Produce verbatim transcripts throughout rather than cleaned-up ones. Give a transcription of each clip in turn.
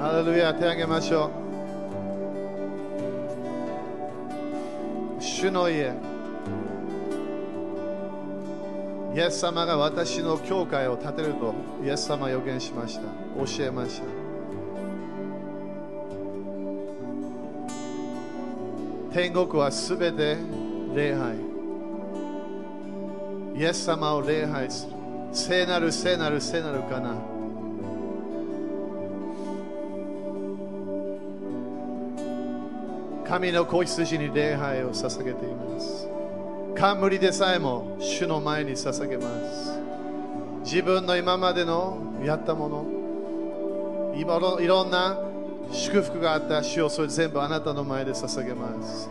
ハレルヤ、手を上げましょう。主の家、イエス様が私の教会を建てるとイエス様は予言しました、教えました。天国はすべて礼拝、イエス様を礼拝する、聖なる聖なる聖なるかな。神の子羊に礼拝を捧げています。冠でさえも主の前に捧げます。自分の今までのやったもの、今のいろんな祝福があった主を、それ全部あなたの前で捧げます。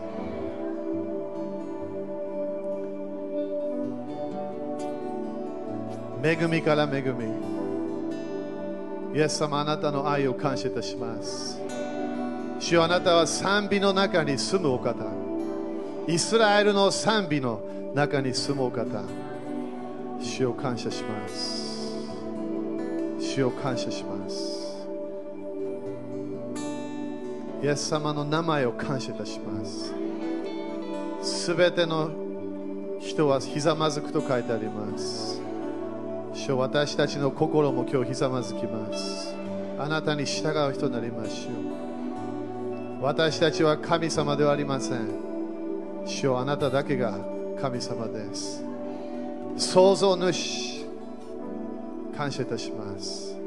恵みから恵み、イエス様、あなたの愛を感謝いたします。主よ、あなたは賛美の中に住むお方、イスラエルの賛美の中に住むお方、主を感謝します。主を感謝します。イエス様の名前を感謝いたします。すべての人はひざまずくと書いてあります。主、私たちの心も今日ひざまずきます。あなたに従う人になりましょう。私たちは神様ではありません。主、あなただけが神様です。創造主、感謝いたします。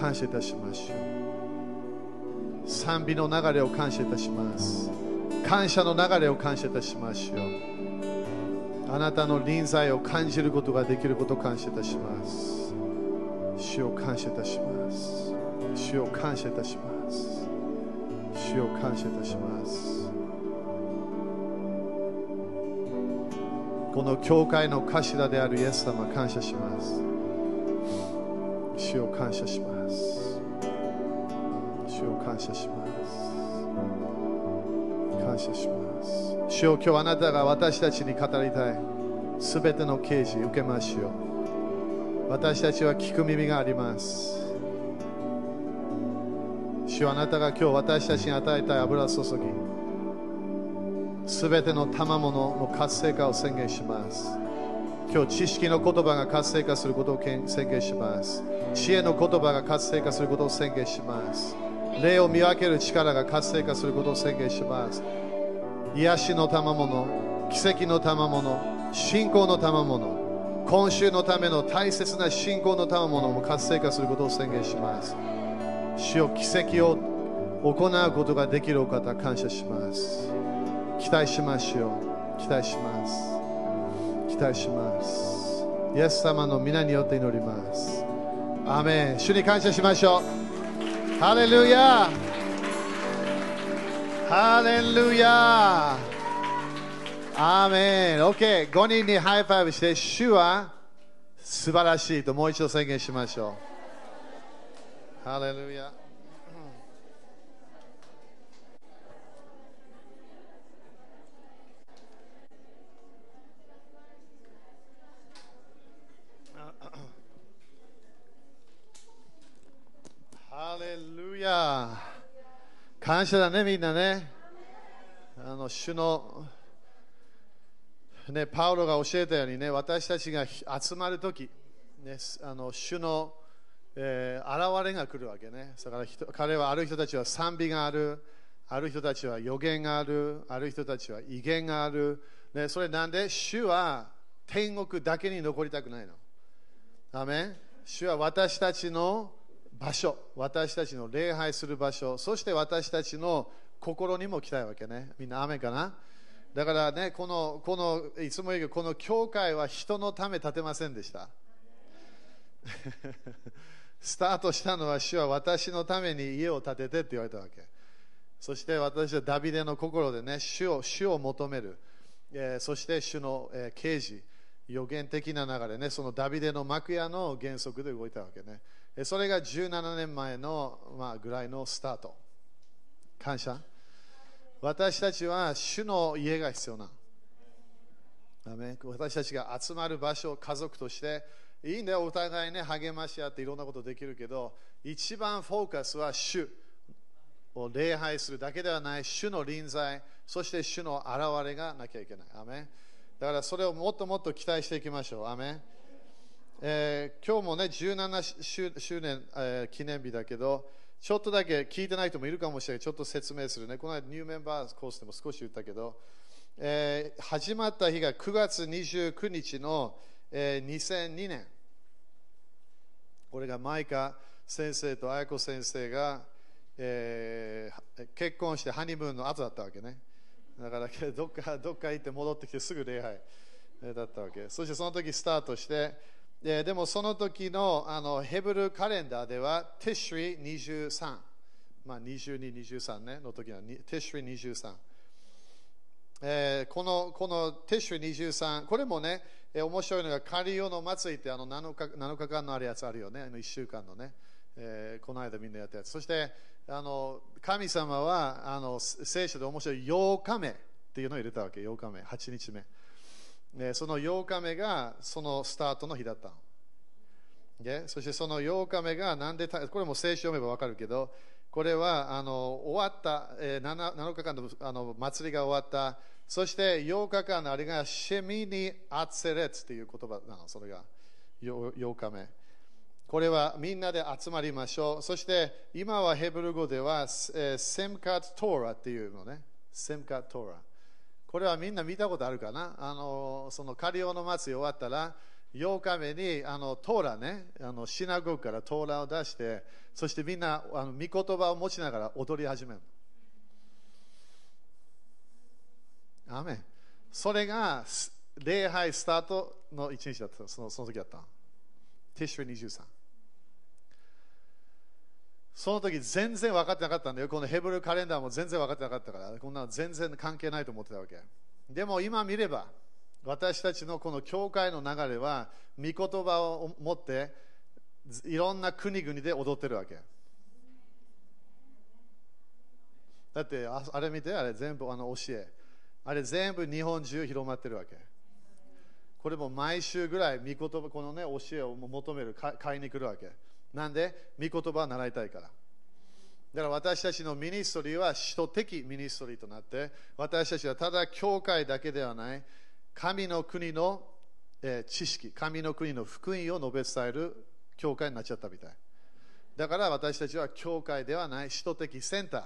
感謝いたしましょう。賛美の流れを感謝いたします。感謝の流れを感謝いたしましょう。あなたの臨在を感じることができることを感謝いたします。主を感謝いたします。主を感謝いたします。主を感謝いたします。この教会の頭であるイエス様、感謝します。主を感謝します。主を感謝します。感謝します。主よ、今日あなたが私たちに語りたいすべての啓示受けましょう。私たちは聞く耳があります。主よ、あなたが今日私たちに与えたい油注ぎ、すべての賜物の活性化を宣言します。今日知識の言葉が活性化することを宣言します。知恵の言葉が活性化することを宣言します。霊を見分ける力が活性化することを宣言します。癒しの賜物、奇跡の賜物、信仰の賜物、今週のための大切な信仰の賜物も活性化することを宣言します。主を、奇跡を行うことができるお方、感謝します。期待しましょう。期待します。期待します。イエス様の皆によって祈ります。アーメン。主に感謝しましょう。ハレルヤ、ハレルヤ、アーメン。 OK、 ごにんにハイファイブして、主は素晴らしいともう一度宣言しましょう。ハレルヤ。ハレルヤ、感謝だね、みんなね。あの主の、ね、パウロが教えたようにね、私たちが集まるとき、ね、あの主の、えー、現れが来るわけね。だから人彼はある人たちは賛美がある、ある人たちは予言がある、ある人たちは威厳がある、ね、それなんで主は天国だけに残りたくないの。アメン。主は私たちの場所、私たちの礼拝する場所、そして私たちの心にも来たいわけね。みんなアーメンかな。だからね、この、このいつも言うけど、この教会は人のため建てませんでしたスタートしたのは、主は私のために家を建ててって言われたわけ。そして私はダビデの心でね、主を、主を求める、えー、そして主の、えー、啓示、予言的な流れね、そのダビデの幕屋の原則で動いたわけね。それがじゅうななねんまえの、まあ、ぐらいのスタート。感謝。私たちは主の家が必要な。私たちが集まる場所、家族として、いいね、お互いね、励まし合っていろんなことできるけど、一番フォーカスは主を礼拝するだけではない、主の臨在、そして主の現れがなきゃいけない。アメン。だからそれをもっともっと期待していきましょう。アメン。えー、今日もね、じゅうななしゅうねん、えー、記念日だけど、ちょっとだけ聞いてない人もいるかもしれない。ちょっと説明するね。この間ニューメンバーコースでも少し言ったけど、えー、始まった日がくがつにじゅうくにちの、えー、にせんにねん。これがマイカ先生と綾子先生が、えー、結婚してハニムーンの後だったわけね。だからどっかどっか行って戻ってきてすぐ礼拝だったわけ。そしてその時スタートして、で, でもその時 の, あのヘブルカレンダーではティシュリにじゅうさん、まあ、にじゅうに、にじゅうさん、ね、の時はティシュリにじゅうさん、えー、こ, のこのティシュリにじゅうさん、これもね、えー、面白いのがカリオの祭りってあの 7, 日なのかかんのあるやつあるよね。あのいっしゅうかんのね、えー、この間みんなやったやつ。そしてあの神様はあの聖書で面白いようかめっていうのを入れたわけ。ようかめ、はちにちめ、そのようかめがそのスタートの日だったの。で、そしてそのようかめがなんで、これも聖書読めば分かるけど、これはあの終わった、えー、なのかかん の, あの祭りが終わった、そしてようかかんのあれがシェミニアツェレツという言葉なの。それがようかめ。これはみんなで集まりましょう。そして今はヘブル語では、えー、セムカトトーラっていうのね。セムカトーラ、これはみんな見たことあるかな。あのそのカリオの祭り終わったらようかめにあのトーラね、あのシナゴーからトーラを出して、そしてみんなあの御言葉を持ちながら踊り始める。アメン。それが礼拝スタートの一日だった。その、その時だったティシュリにじゅうさん。その時全然分かってなかったんだよ。このヘブルカレンダーも全然分かってなかったから、こんなの全然関係ないと思ってたわけ。でも今見れば、私たちのこの教会の流れは御言葉を持っていろんな国々で踊ってるわけだって。あれ見て、あれ全部あの教え、あれ全部日本中広まってるわけ。これも毎週ぐらい御言葉、このね教えを求める、買いに来るわけ。なんで、御言葉を習いたいから。だから私たちのミニストリーは使徒的ミニストリーとなって、私たちはただ教会だけではない、神の国の、えー、知識、神の国の福音を述べ伝える教会になっちゃったみたい。だから私たちは教会ではない、使徒的センター。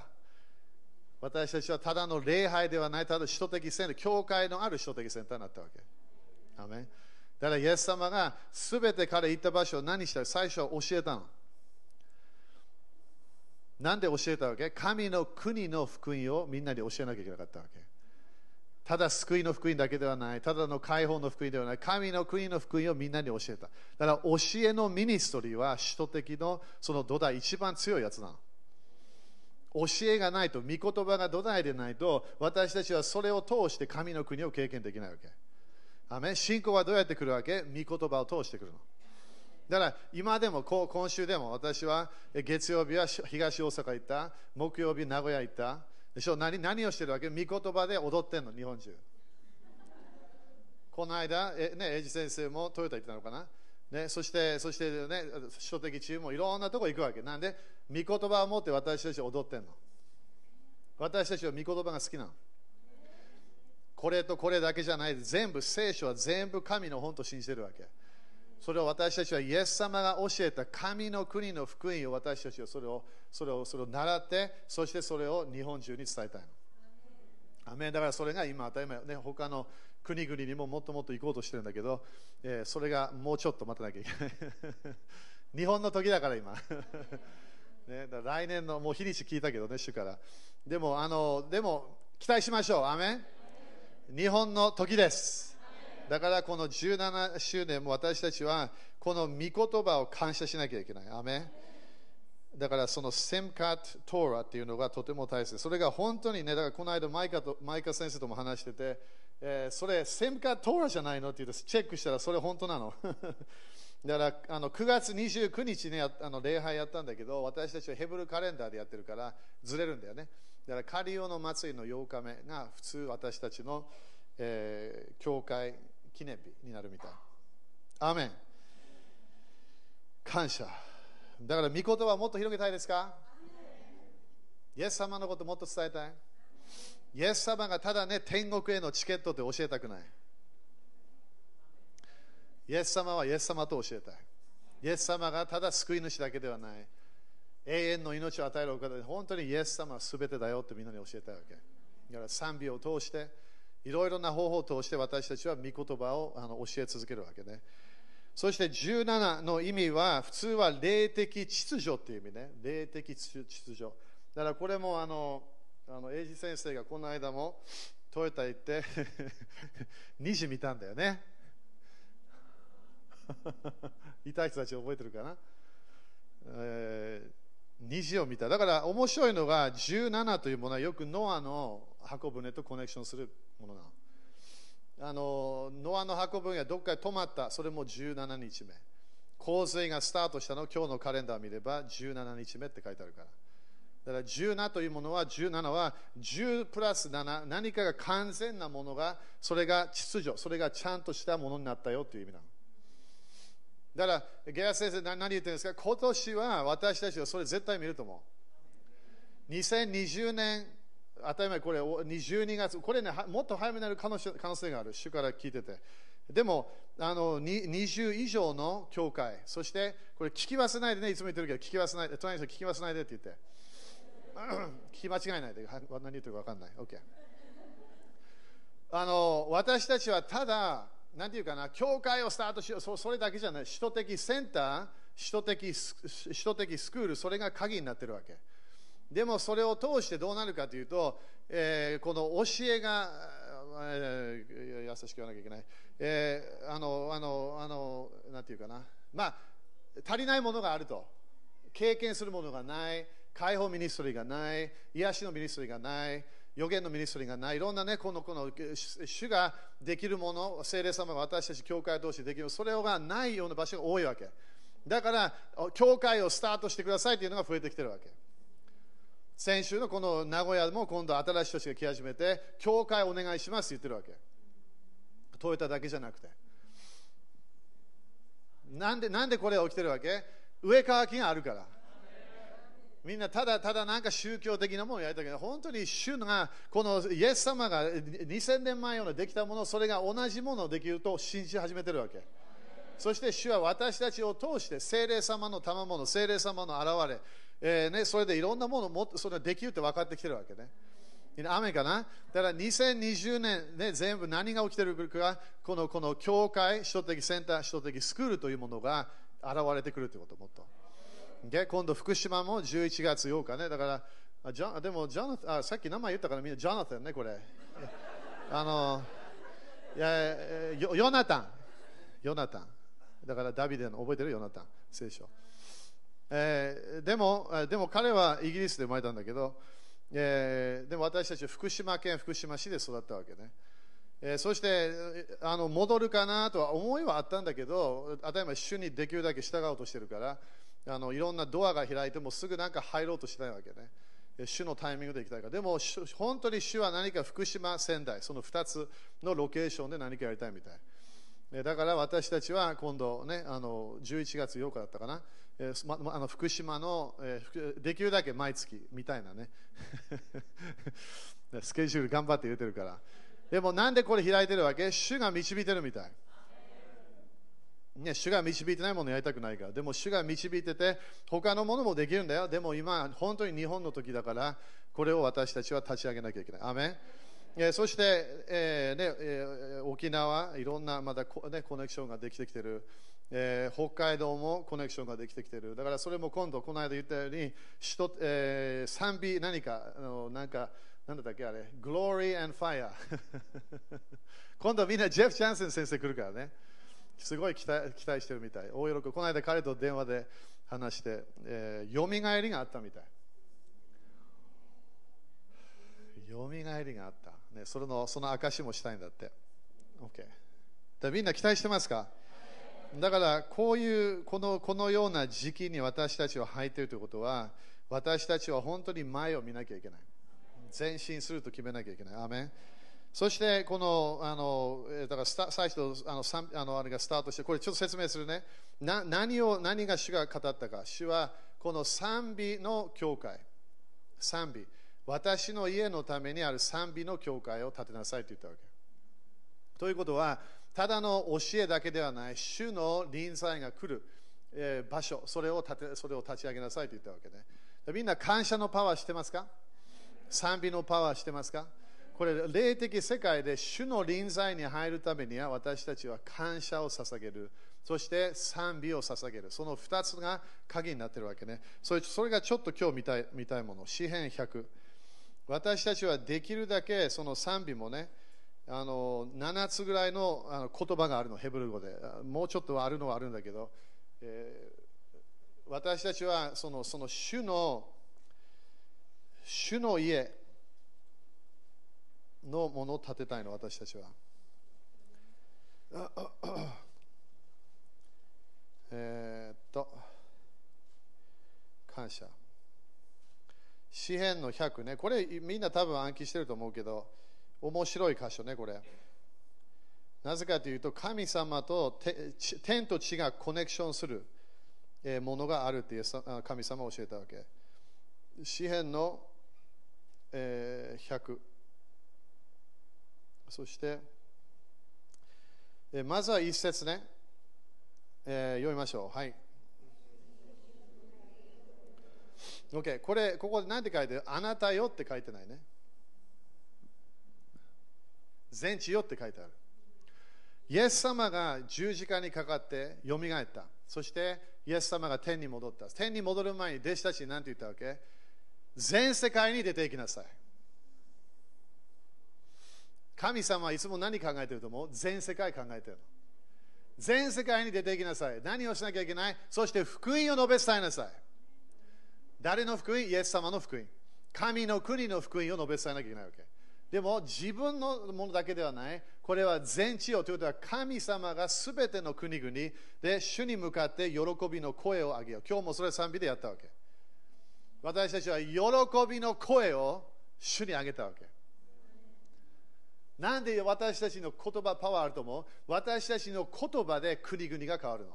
私たちはただの礼拝ではない、ただ使徒的センター、教会のある使徒的センターになったわけ。アメン。だからイエス様がすべて彼行った場所を何したか、最初は教えたの。なんで教えたわけ？神の国の福音をみんなに教えなきゃいけなかったわけ。ただ救いの福音だけではない、ただの解放の福音ではない、神の国の福音をみんなに教えた。だから教えのミニストリーは使徒的のその土台、一番強いやつなの。教えがないと、御言葉が土台でないと、私たちはそれを通して神の国を経験できないわけ。アメン。信仰はどうやってくるわけ？御言葉を通してくるの。だから今でもこう、今週でも私は月曜日は東大阪行った、木曜日名古屋行ったでしょ。 何, 何をしてるわけ？御言葉で踊ってんの、日本中。この間え、ね、英二先生もトヨタ行ってたのかな、ね、そしてそしてね、使徒的チームもいろんなとこ行くわけ。なんで？御言葉を持って私たちは踊ってんの。私たちは御言葉が好きなの。これとこれだけじゃない、全部聖書は全部神の本と信じてるわけ。それを私たちはイエス様が教えた神の国の福音を、私たちはそれをそれをそれを習って、そしてそれを日本中に伝えたいの。アメン。だからそれが今当たり前ね、他の国々にももっともっと行こうとしてるんだけど、えー、それがもうちょっと待たなきゃいけない日本の時だから今ね、だから来年のもう日にち聞いたけどね、主から。でもあのでも期待しましょう。アメン。日本の時です。だからこのじゅうななしゅうねんも私たちはこの御言葉を感謝しなきゃいけない。アメン。だからそのセムカトトーラっていうのがとても大切。それが本当にね、だからこの間マイカとマイカ先生とも話してて、えー、それセムカトーラじゃないのって言ってチェックしたらそれ本当なの。だからあのくがつにじゅうくにちね、あの礼拝やったんだけど、私たちはヘブルカレンダーでやってるからずれるんだよね。だからカリオの祭りのようかめが普通私たちの、えー、教会記念日になるみたい。アーメン。感謝。だから御言葉をもっと広げたいですか？イエス様のこともっと伝えたい。イエス様がただね、天国へのチケットって教えたくない。イエス様はイエス様と教えたい。イエス様がただ救い主だけではない、永遠の命を与えるお方で、本当にイエス様は全てだよってみんなに教えたいわけ。だから賛美を通して、いろいろな方法を通して私たちは御言葉をあの教え続けるわけね。そしてじゅうななの意味は、普通は霊的秩序っていう意味ね。霊的秩序だから、これもあのあの英二先生がこの間もトヨタ行ってにじ見たんだよねいた人たち覚えてるかな、えー、虹を見た。だから面白いのが、じゅうななというものはよくノアの箱舟とコネクションするものなの。あのノアの箱舟がどっかに止まった、それもじゅうななにちめ、洪水がスタートしたのを今日のカレンダーを見ればじゅうななにちめって書いてあるから。だからじゅうななというものは、じゅうななはじゅうプラスなな、何かが完全なものが、それが秩序、それがちゃんとしたものになったよという意味なの。だからゲア先生何言ってるんですか？今年は私たちはそれ絶対見ると思う。にせんにじゅうねん、当たり前、これじゅうにがつ、これね、もっと早めになる可能性がある。主から聞いてて、でもあのにじゅう以上の教会、そしてこれ聞き忘れないでね、いつも言ってるけど、聞き忘れないで、隣の人聞き忘れないでって言って聞き間違えないで、何言ってるか分かんない、OK、あの私たちはただ、なんていうかな、教会をスタートしよう、 そ, それだけじゃない。使徒的センター、使徒的スクール、それが鍵になってるわけ。でもそれを通してどうなるかというと、えー、この教えが、えー、優しく言わなきゃいけない、えー、あのあのあのなんていうかな、まあ足りないものがあると、経験するものがない、解放ミニストリーがない、癒しのミニストリーがない、予言のミニストリーがない、いろんなね、このこの主ができるもの、聖霊様が私たち教会同士でできる、それがないような場所が多いわけ。だから教会をスタートしてくださいというのが増えてきてるわけ。先週のこの名古屋も今度新しい人が来始めて、教会お願いしますって言ってるわけ。トヨタだけじゃなくて、なんでなんでこれが起きてるわけ？上乾きがあるから。みんなただただなんか宗教的なものをやりたいけど、本当に主が、このイエス様がにせんねんまえよりできたもの、それが同じものをできると信じ始めてるわけ。そして主は私たちを通して、聖霊様の賜物、聖霊様の現れ、えーね、それでいろんなものをもそれできるって分かってきてるわけね。雨かな。だからにせんにじゅうねん、ね、全部何が起きてるか、このこの教会、首都的センター、首都的スクールというものが現れてくるということ、もっと。で今度福島もじゅういちがつようかね。だからジャでもジャナあさっき名前言ったからみんなジョナタンね、これあのいや ヨ, ヨナタンヨナタンだからダビデの、覚えてる？ヨナタン聖書、えー、でもでも彼はイギリスで生まれたんだけど、えー、でも私たちは福島県福島市で育ったわけね。えー、そしてあの戻るかなとは思いはあったんだけど、例えば主にできるだけ従おうとしてるから、あのいろんなドアが開いてもすぐなんか入ろうとしないわけね。主のタイミングで行きたいから。でも本当に主は何か福島、仙台、そのふたつのロケーションで何かやりたいみたい。だから私たちは今度ね、あのじゅういちがつようかだったかな、えーま、あの福島の、えー、できるだけ毎月みたいなねスケジュール頑張って入れてるから。でもなんでこれ開いてるわけ？主が導いてるみたいね、主が導いてないものをやりたくないから。でも主が導いてて、他のものもできるんだよ。でも今本当に日本の時だから、これを私たちは立ち上げなきゃいけない。アメン、えー、そして、えーねえー、沖縄いろんなまだコ、ね、コネクションができてきてる、えー、北海道もコネクションができてきてる。だからそれも今度この間言ったように、えー、賛美何かあのなんかなんだったっけあれ、グローリー&ファイア今度みんなジェフ・ジャンセン先生来るからね、すごい期待、期待してるみたい。大喜び。この間彼と電話で話して、えー、よみがえりがあったみたい。よみがえりがあった、ね、それのその証もしたいんだって。 OK、 だみんな期待してますか？だからこういうこの、このような時期に私たちは入っているということは、私たちは本当に前を見なきゃいけない、前進すると決めなきゃいけない。アーメン。そしてこのあのだから最初あのあのあれがスタートして、これちょっと説明するね。な 何, を何が主が語ったか。主はこの賛美の教会、賛美、私の家のためにある賛美の教会を建てなさいと言ったわけ。ということは、ただの教えだけではない、主の臨在が来る、えー、場所、それを立て、それを立ち上げなさいと言ったわけね。みんな感謝のパワーしてますか？賛美のパワーしてますか？これ、霊的世界で主の臨在に入るためには、私たちは感謝を捧げる。そして賛美を捧げる。そのふたつが鍵になっているわけね。それ、それがちょっと今日見たい、見たいもの。詩編ひゃく。私たちはできるだけその賛美もね、あのななつぐらいの言葉があるの、ヘブル語で。もうちょっとあるのはあるんだけど、えー、私たちはその、その主の、主の家のものを建てたいの、私たちは。あああえー、っと感謝。詩編のひゃくね、これみんな多分暗記してると思うけど、面白い箇所ね、これ。なぜかというと、神様と天と地がコネクションするものがあるっていう神様を教えたわけ。詩編の、えー、ひゃく。そして、えー、まずは一節ね、えー、読みましょう。はい。OK、これ、ここで何て書いてる？あなたよって書いてないね。全地よって書いてある。イエス様が十字架にかかってよみがえった。そしてイエス様が天に戻った。天に戻る前に弟子たちに何て言ったわけ？全世界に出ていきなさい。神様はいつも何考えてると思う？全世界考えてるの。全世界に出ていきなさい。何をしなきゃいけない？そして福音を述べ伝えなさい。誰の福音？イエス様の福音。神の国の福音を述べ伝えなきゃいけないわけ。でも自分のものだけではない。これは全地をということは、神様がすべての国々で主に向かって喜びの声を上げよう。今日もそれ賛美でやったわけ。私たちは喜びの声を主に上げたわけ。なんで私たちの言葉パワーあると思う？私たちの言葉で国々が変わるの。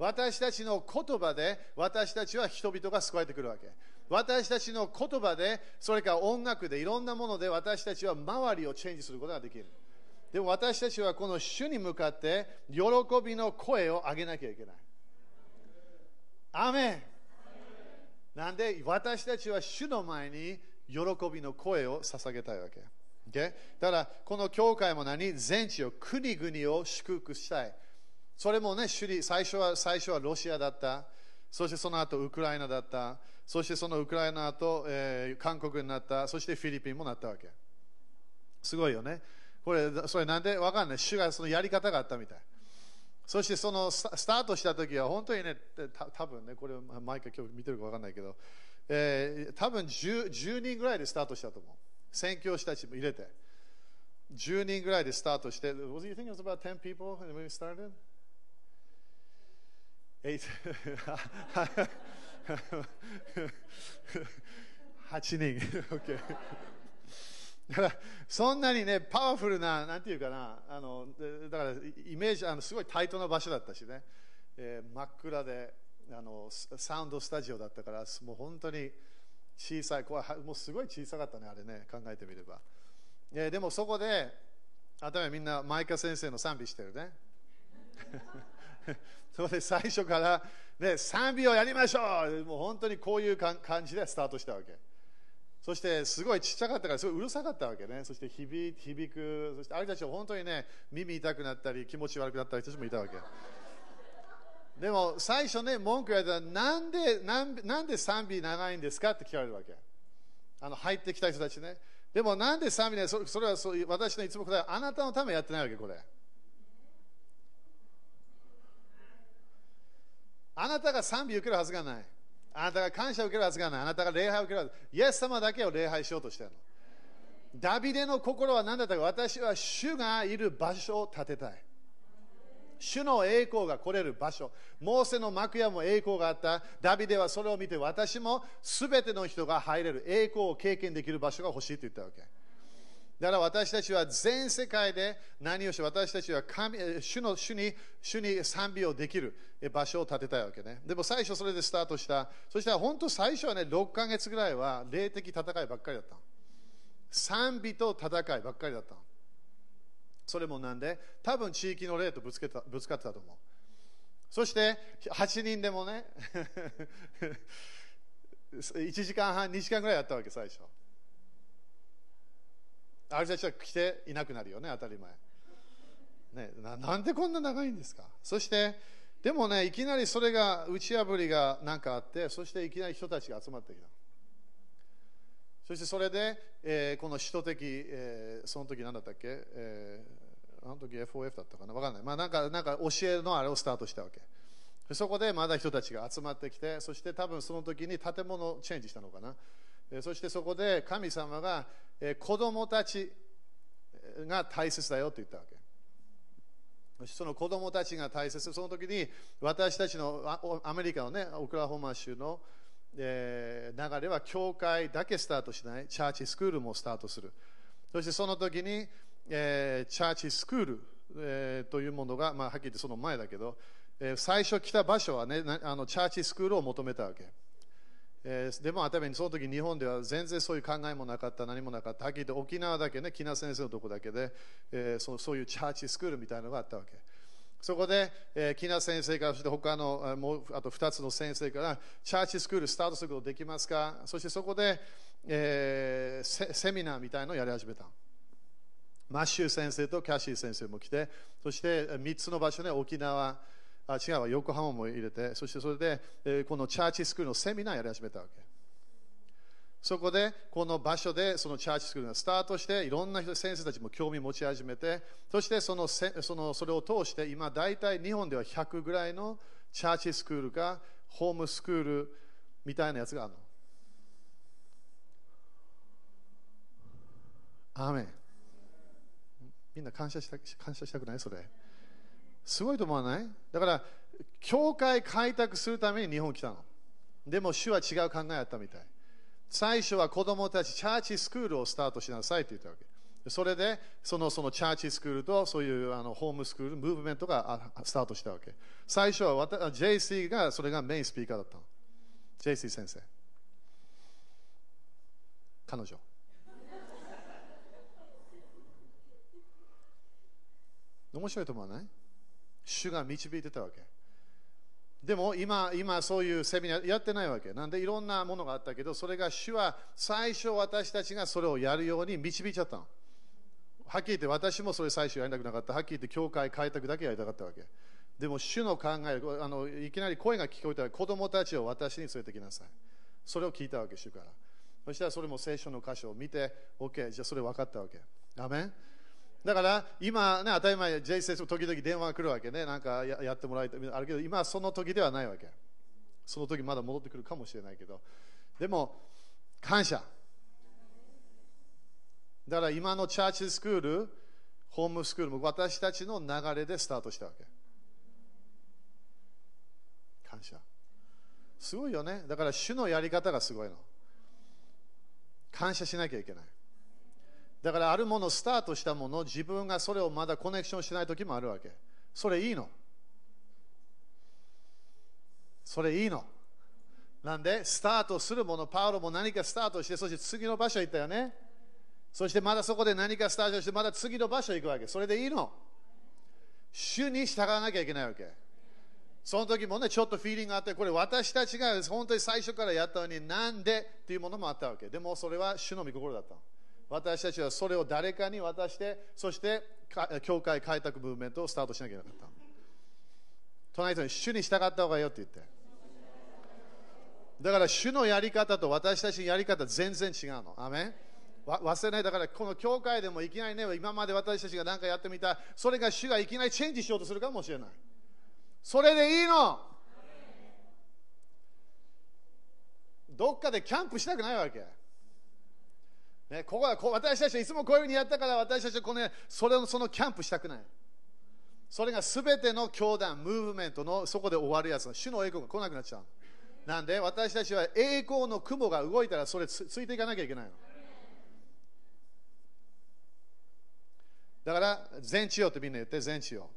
私たちの言葉で私たちは人々が救われてくるわけ。私たちの言葉で、それから音楽で、いろんなもので私たちは周りをチェンジすることができる。でも私たちはこの主に向かって喜びの声を上げなきゃいけない。アメン。なんで私たちは主の前に喜びの声を捧げたいわけ。Okay? だからこの教会も何？全地を、国々を祝福したい。それもね、主に最初は、最初はロシアだった。そしてその後ウクライナだった。そしてそのウクライナと、えー、韓国になった。そしてフィリピンもなったわけ。すごいよね。これ、それなんでわかんない。主がそのやり方があったみたい。そしてそのスタートした時は本当にね、た多分ね、これ毎回今日見てるかわかんないけど、えー、多分 10, じゅうにんぐらいでスタートしたと思う。宣教師たちも入れて。じゅうにんぐらいでスタートして。Was you think it was about ten people when we started? Eight. はちにん。Okay. だからそんなにね、パワフルな、なんていうかな、あのだからイメージ、あのすごいタイトな場所だったしね、えー、真っ暗で、あのサウンドスタジオだったから、もう本当に小さい、こうもうすごい小さかったね、あれね、考えてみれば。えー、でもそこで、頭みんなマイカ先生の賛美してるね。そこで最初から、ね、賛美をやりましょう、もう本当にこういう感じでスタートしたわけ。そしてすごいちっちゃかったからすごいうるさかったわけね。そして 響, 響く、そしてあれたちは本当にね、耳痛くなったり気持ち悪くなったり人たちもいたわけ。でも最初ね、文句言われたら、なんで、なん、なんで賛美長いんですかって聞かれるわけ。あの入ってきた人たちね。でもなんで賛美ね、それはそう私のいつも答えは、あなたのためやってないわけ、これ。あなたが賛美受けるはずがない。あなたが感謝を受けるはずがない。あなたが礼拝を受けるはず。イエス様だけを礼拝しようとしているの。ダビデの心は何だったか。私は主がいる場所を建てたい。主の栄光が来れる場所。モーセの幕屋も栄光があった。ダビデはそれを見て、私もすべての人が入れる栄光を経験できる場所が欲しいと言ったわけ。だから私たちは全世界で何をして、私たちは神 主, の 主, に主に賛美をできる場所を建てたいわけね。でも最初それでスタートした。そしたら本当最初はね、ろっかげつぐらいは霊的戦いばっかりだった。賛美と戦いばっかりだった。それもなんで、多分地域の霊とぶつけたぶつかってたと思う。そしてはちにんでもね、いちじかんはん、にじかんぐらいやったわけ最初。あれたちは来ていなくなるよね、当たり前、ね、な, なんでこんな長いんですか。そしてでもね、いきなりそれが打ち破りがなんかあって、そしていきなり人たちが集まってきた。そしてそれで、えー、この使徒的、えー、その時何だったっけ、えー、あの時 エフオーエフ だったかな、分かんない、まあ、なんかなんか教えのあれをスタートしたわけ。そこでまだ人たちが集まってきて、そして多分その時に建物をチェンジしたのかな。そしてそこで神様が子供たちが大切だよと言ったわけ。その子供たちが大切、その時に私たちのアメリカのね、オクラホマ州の流れは教会だけスタートしない、チャーチスクールもスタートする。そしてその時にチャーチスクールというものが、まあ、はっきり言ってその前だけど、最初来た場所はね、あのチャーチスクールを求めたわけ。えー、でもためにその時日本では全然そういう考えもなかった、何もなかった。はっきり言って沖縄だけね、木名先生のとこだけで、えー、そ, そういうチャーチスクールみたいなのがあったわけ。そこで、えー、木名先生から、そして他のもうあとふたつの先生から、チャーチスクールスタートすることできますか。そしてそこで、えー、セ, セミナーみたいなのをやり始めた。マッシュー先生とキャシー先生も来て、そしてみっつの場所で、ね、沖縄あ違うわ横浜も入れて、そしてそれで、えー、このチャーチスクールのセミナーやり始めたわけ。そこでこの場所でそのチャーチスクールがスタートして、いろんな人先生たちも興味持ち始めて、そしてそのせそのそれを通して今大体日本ではひゃくぐらいのチャーチスクールかホームスクールみたいなやつがあるの。アーメン。みんな感謝した感謝したくない？それすごいと思わない？だから教会開拓するために日本来たの。でも主は違う考えだったみたい。最初は子供たちチャーチスクールをスタートしなさいと言ったわけ。それでその、そのチャーチスクールとそういうあのホームスクールムーブメントがスタートしたわけ。最初は ジェイシー がそれがメインスピーカーだったの。 ジェイシー 先生、彼女面白いと思わない？主が導いてたわけ。でも 今, 今そういうセミナーやってないわけなんで、いろんなものがあったけど、それが主は最初私たちがそれをやるように導いちゃったの。はっきり言って私もそれ最初やりたくなかった。はっきり言って教会開拓だけやりたかったわけ。でも主の考え、あのいきなり声が聞こえたら、子供たちを私に連れてきなさい、それを聞いたわけ、主から。そしたらそれも聖書の箇所を見て OK、 じゃあそれ分かったわけ。アメン。だから今、ね、当たり前、ジェイ先生も時々電話が来るわけね、なんか や, やってもらいたいあるけど、今はその時ではないわけ。その時まだ戻ってくるかもしれないけど、でも感謝。だから今のチャーチスクール、ホームスクールも私たちの流れでスタートしたわけ。感謝。すごいよね。だから主のやり方がすごいの。感謝しなきゃいけない。だからあるものスタートしたもの、自分がそれをまだコネクションしない時もあるわけ。それいいの、それいいの。なんでスタートするもの、パウロも何かスタートして、そして次の場所行ったよね。そしてまだそこで何かスタートして、まだ次の場所行くわけ。それでいいの。主に従わなきゃいけないわけ。その時もね、ちょっとフィーリングがあって、これ私たちが本当に最初からやったのになんでっていうものもあったわけ。でもそれは主の御心だったの。私たちはそれを誰かに渡して、そして教会開拓ムーブメントをスタートしなきゃいけなかった。隣人に主に従った方がいいよって言って。だから主のやり方と私たちのやり方全然違うの。アメン。忘れない。だからこの教会でもいきなりね、今まで私たちが何かやってみた、それが主がいきなりチェンジしようとするかもしれない。それでいいの。どっかでキャンプしたくないわけね、ここはこ私たちはいつもこういうふうにやったから、私たちはこの、ね、それのそのキャンプしたくない。それがすべての教団ムーブメントのそこで終わるやつの、主の栄光が来なくなっちゃう。なんで私たちは栄光の雲が動いたらそれ つ, ついていかなきゃいけないの。だから全地よとみんな言って、全地よ。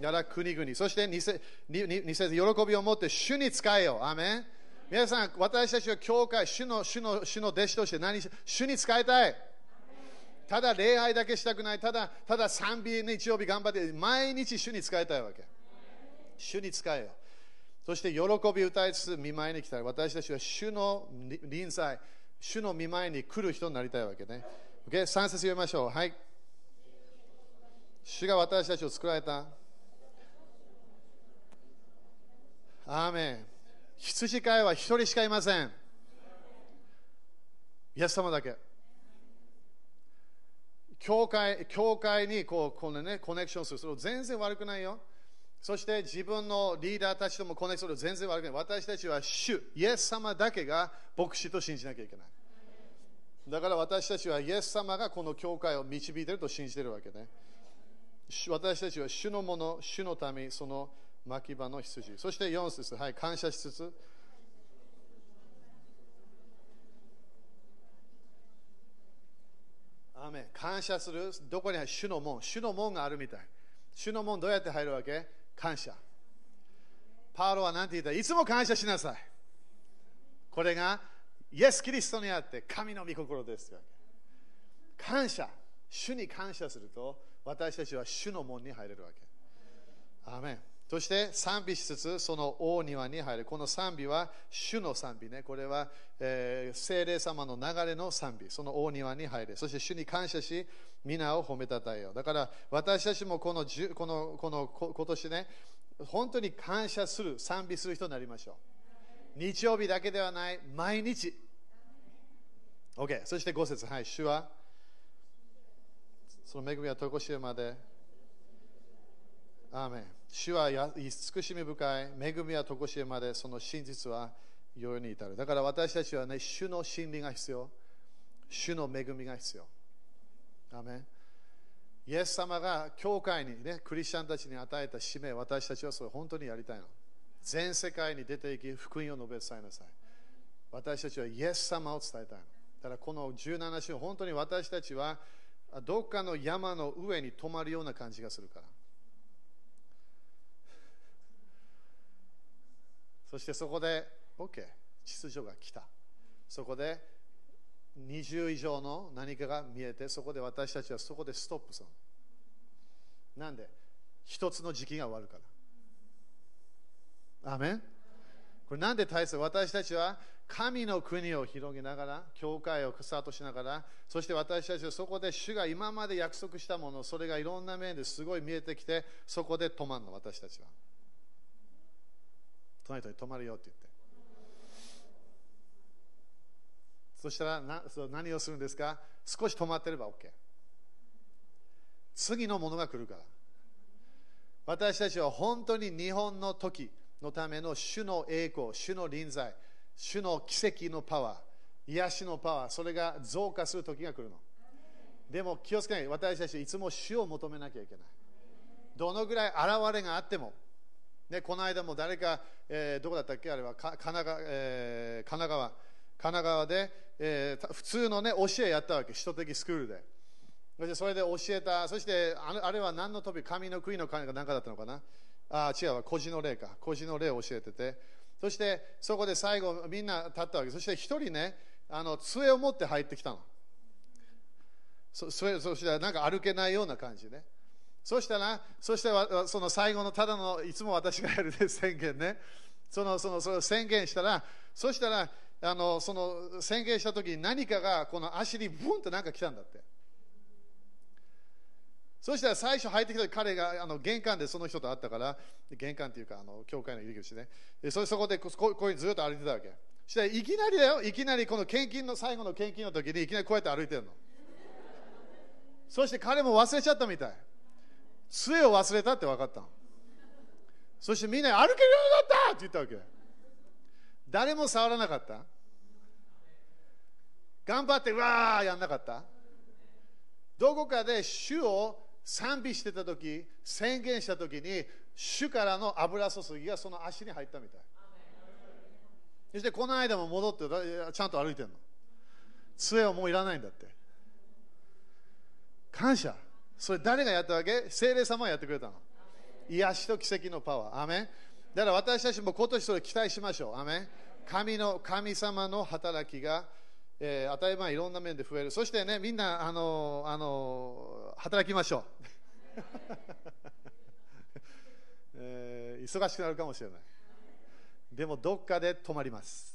だから国々、そしてにせににせ喜びを持って主に仕えよう。アーメン。皆さん、私たちは教会、主の主の主の弟子として何し、主に仕えたい。ただ礼拝だけしたくない。ただただ賛美、日曜日頑張って毎日主に仕えたいわけ。主に仕えよう。そして喜び歌いつつ見舞いに来たい。私たちは主の臨在、主の見舞いに来る人になりたいわけね。Okay? さん節読みましょう。はい。主が私たちを作られた。アーメン。羊飼いは一人しかいません。イエス様だけ。教会、教会にこうこの、ね、コネクションする。それ全然悪くないよ。そして自分のリーダーたちともコネクトする、全然悪くない。私たちは主、イエス様だけが牧師と信じなきゃいけない。だから私たちはイエス様がこの教会を導いていると信じているわけね。私たちは主のもの、主のため、その牧場の羊。そしてよん節、はい、感謝しつつ。アーメン。感謝する。どこに主の門、主の門があるみたい。主の門どうやって入るわけ？感謝。パウロは何て言った？いつも感謝しなさい。これがイエス・キリストにあって神の御心です。感謝。主に感謝すると私たちは主の門に入れるわけ。アーメン。そして賛美しつつその大庭に入る。この賛美は主の賛美ね。これは、えー、聖霊様の流れの賛美。その大庭に入る。そして主に感謝し皆を褒めたたえよう。だから私たちもこの、この、この、こ、今年ね、本当に感謝する、賛美する人になりましょう。日曜日だけではない、毎日。OK。そしてご節、はい、主はその恵みはとこしえまで。アーメン。主は慈しみ深い、恵みはとこしえまで、その真実は世に至る。だから私たちはね、主の真理が必要、主の恵みが必要。アーメン。イエス様が教会にね、クリスチャンたちに与えた使命、私たちはそれ本当にやりたいの。全世界に出て行き、福音を述べ伝えなさい。私たちはイエス様を伝えたいの。だからこのじゅうなな週、本当に私たちはどっかの山の上に泊まるような感じがするから。そしてそこで OK、 秩序が来た。そこでにじゅう以上の何かが見えて、そこで私たちはそこでストップする。なんで一つの時期が終わるから。アーメン。これなんで大切？私たちは神の国を広げながら、教会をスタートしながら、そして私たちはそこで主が今まで約束したもの、それがいろんな面ですごい見えてきて、そこで止まるの。私たちは隣に泊まるよって言って、そしたらな、そ何をするんですか？少し泊まってれば OK。 次のものが来るから。私たちは本当に日本の時のための主の栄光、主の臨在、主の奇跡のパワー、癒しのパワー、それが増加する時が来るの。でも気をつけない。私たちはいつも主を求めなきゃいけない。どのぐらい現れがあってもね、この間も誰か、えー、どこだったっけ、あれはか神奈川、えー、神奈川、神奈川で、えー、普通の、ね、教えやったわけ、首都的スクールで。そしてそれで教えた。そしてあの、あれは何の飛び、神の国の神か何かだったのかな。あ、違うわ、孤児の霊か、孤児の霊を教えてて、そしてそこで最後みんな立ったわけ。そして一人ね、あの杖を持って入ってきたの。 そ, そ, そしてなんか歩けないような感じね。そしたら、そしてその最後のただのいつも私がやる、ね、宣言ね、そのそのその宣言したら、そしたらあのその宣言した時に何かがこの足にブンと何か来たんだって。そしたら最初入ってきた彼があの玄関でその人と会ったから、玄関というかあの教会の入り口ね、で そ, そこでこうこうずっと歩いてたわけ。そしたらいきなりだよ、いきなりこの献金の最後の献金の時にいきなりこうやって歩いてるの。そして彼も忘れちゃったみたい。杖を忘れたって分かったの。そしてみんな歩けるようになったって言ったわけ。誰も触らなかった。頑張ってうわーやんなかった。どこかで主を賛美してた時、宣言した時に主からの油注ぎがその足に入ったみたい。そしてこの間も戻ってちゃんと歩いてるの。杖はもういらないんだって。感謝。それ誰がやったわけ？聖霊様がやってくれたの。癒しと奇跡のパワー。アーメン。だから私たちも今年それ期待しましょう。アーメン。神の神様の働きが、えー、当たり前いろんな面で増える。そしてね、みんなあのあの働きましょう、えー、忙しくなるかもしれない。でもどっかで止まります。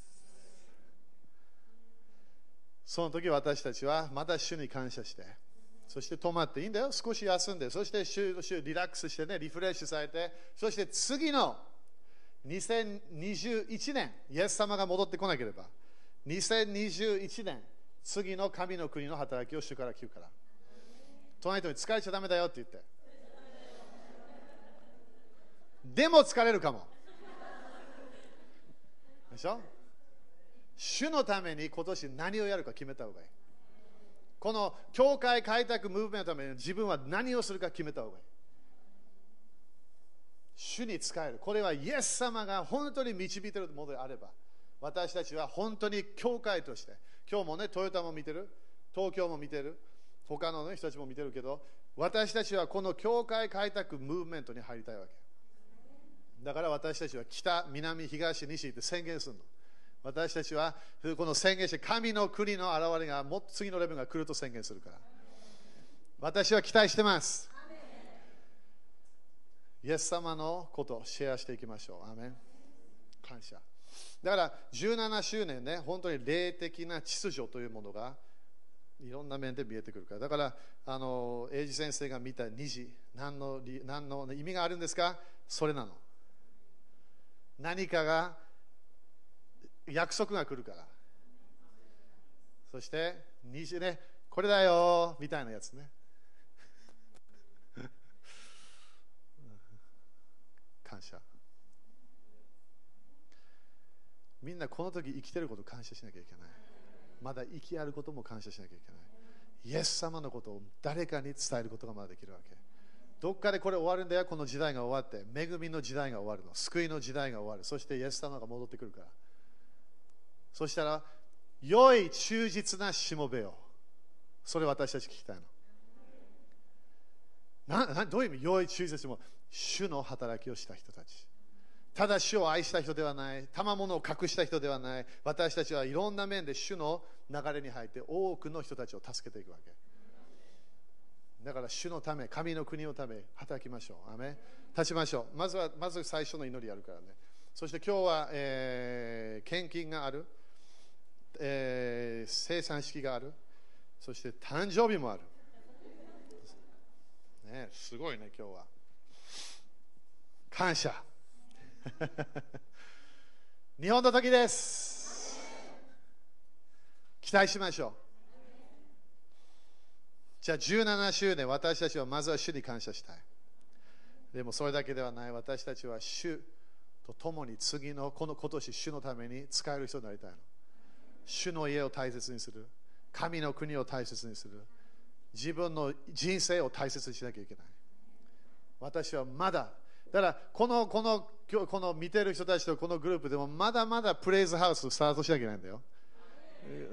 その時私たちはまた主に感謝して、そして止まっていいんだよ。少し休んで、そして週週リラックスしてね、リフレッシュされて、そして次のにせんにじゅういちねん、イエス様が戻ってこなければにせんにじゅういちねん、次の神の国の働きを主から聞くから。隣人に疲れちゃダメだよって言って。でも疲れるかもでしょ。主のために今年何をやるか決めた方がいい。この教会開拓ムーブメントのために自分は何をするか決めた方がいい。主に仕える、これはイエス様が本当に導いているものであれば、私たちは本当に教会として、今日もね、トヨタも見てる、東京も見てる、他の、ね、人たちも見てるけど、私たちはこの教会開拓ムーブメントに入りたいわけ。だから私たちは北、南、東、西って宣言するの。私たちはこの宣言して、神の国の現れがもっと次のレベルが来ると宣言するから、私は期待してます。イエス様のことをシェアしていきましょう。アーメン。感謝。だからじゅうななしゅうねんね、本当に霊的な秩序というものがいろんな面で見えてくるから。だからあの英二先生が見た虹、何の何の意味があるんですか？それなの。何かが、約束が来るから。そして虹ね、これだよみたいなやつね感謝。みんなこの時生きてることを感謝しなきゃいけない。まだ生きあることも感謝しなきゃいけない。イエス様のことを誰かに伝えることがまだできるわけ。どっかでこれ終わるんだよ。この時代が終わって、恵みの時代が終わるの、救いの時代が終わる。そしてイエス様が戻ってくるから。そしたら、良い忠実なしもべよ。それ私たち聞きたいの。ななどういう意味？良い忠実も主の働きをした人たち、ただ主を愛した人ではない、賜物を隠した人ではない。私たちはいろんな面で主の流れに入って多くの人たちを助けていくわけだから、主のため、神の国のため働きましょう。アメン。立ちましょう。まずはまず最初の祈りやるからね。そして今日は、えー、献金がある、えー、生産式がある、そして誕生日もあるね、すごいね、今日は。感謝日本の時です。期待しましょう。じゃあじゅうななしゅうねん、私たちはまずは主に感謝したい。でもそれだけではない。私たちは主と共に次のこの今年、主のために使える人になりたいの。主の家を大切にする、神の国を大切にする、自分の人生を大切にしなきゃいけない。私はまだだからこのこの今日この見てる人たちとこのグループでもまだまだプレイズハウススタートしなきゃいけないんだよ。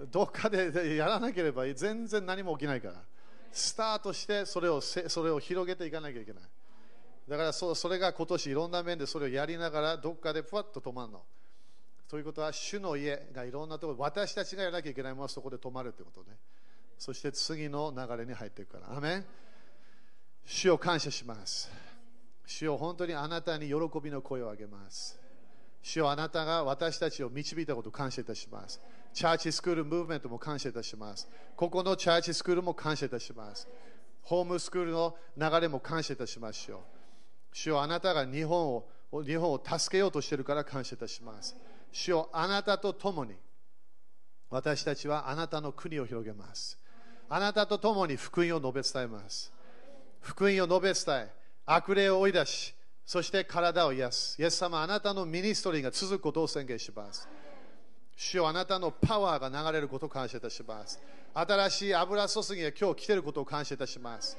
どっかでやらなければ全然何も起きないから、スタートしてそれをそれを広げていかなきゃいけない。だから そ, それが今年いろんな面でそれをやりながら、どっかでふわっと止まるの。ということは、主の家がいろんなところ、私たちがやらなきゃいけないものはそこで止まるってことね。そして次の流れに入っていくから。アーメン。主を感謝します。主を本当にあなたに喜びの声をあげます。主をあなたが私たちを導いたことを感謝いたします。チャーチスクールムーブメントも感謝いたします。ここのチャーチスクールも感謝いたします。ホームスクールの流れも感謝いたします。主よ、主よ、あなたが日本を日本を助けようとしているから感謝いたします。主よ、あなたと共に私たちはあなたの国を広げます。あなたと共に福音を述べ伝えます。福音を述べ伝え、悪霊を追い出し、そして体を癒す。イエス様、あなたのミニストリーが続くことを宣言します。主よ、あなたのパワーが流れることを感謝いたします。新しい油注ぎが今日来ていることを感謝いたします。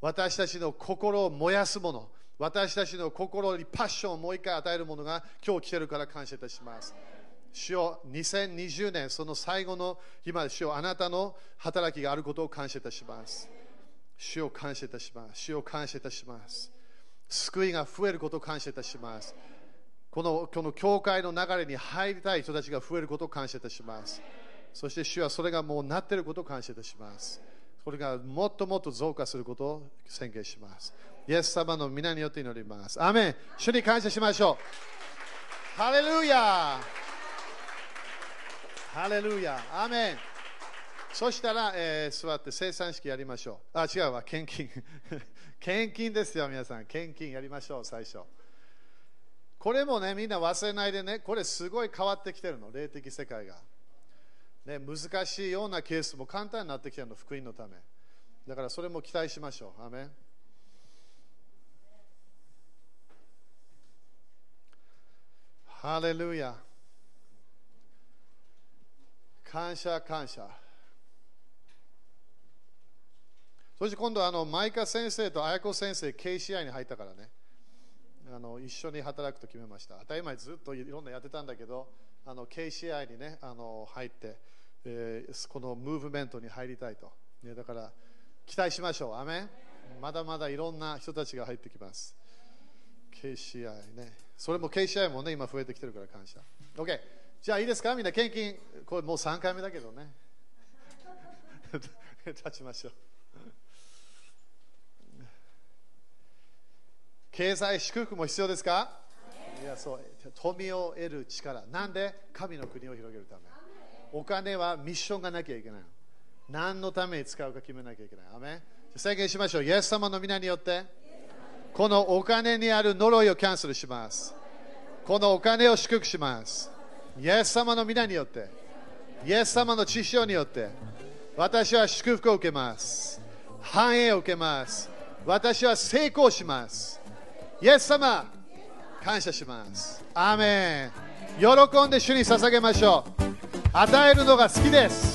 私たちの心を燃やすもの、私たちの心にパッションをもう一回与えるものが今日来ているから感謝いたします。主よ、にせんにじゅうねんその最後の今、主よ、あなたの働きがあることを感謝いたします。主を感謝いたします。主を感謝いたします。救いが増えることを感謝いたします。この、この教会の流れに入りたい人たちが増えることを感謝いたします。そして主はそれがもうなっていることを感謝いたします。これがもっともっと増加することを宣言します。イエス様の皆によって祈ります。アーメン。主に感謝しましょう。ハレルヤ。ハレルヤ。アーメン。そしたら、えー、座って聖餐式やりましょう。あ、違うわ。献金。献金ですよ、皆さん。献金やりましょう、最初。これもね、みんな忘れないでね、これすごい変わってきてるの、霊的世界が。ね、難しいようなケースも簡単になってきてるの、福音のため。だからそれも期待しましょう。アーメン。ハレルヤ。感謝感謝。そして今度はあのマイカ先生と綾子先生 ケーシーアイ に入ったからね、あの一緒に働くと決めました。当たり前ずっといろんなやってたんだけど、あの ケーシーアイ にね、あの入って、えー、このムーブメントに入りたいと、ね、だから期待しましょう。アメン。まだまだいろんな人たちが入ってきます。 ケーシーアイ ね、それも ケーシーアイ もね今増えてきてるから感謝。 OK、 じゃあいいですか、みんな献金、これもうさんかいめだけどね立ちましょう。経済祝福も必要ですか？いや、そう、富を得る力。なんで？神の国を広げるため。お金はミッションがなきゃいけない。何のために使うか決めなきゃいけない。アメン。宣言しましょう。イエス様の皆によってこのお金にある呪いをキャンセルします。このお金を祝福します。イエス様の皆によって、イエス様の血潮によって私は祝福を受けます。繁栄を受けます。私は成功します。イエス様、感謝します。アーメン。喜んで主に捧げましょう。与えるのが好きです。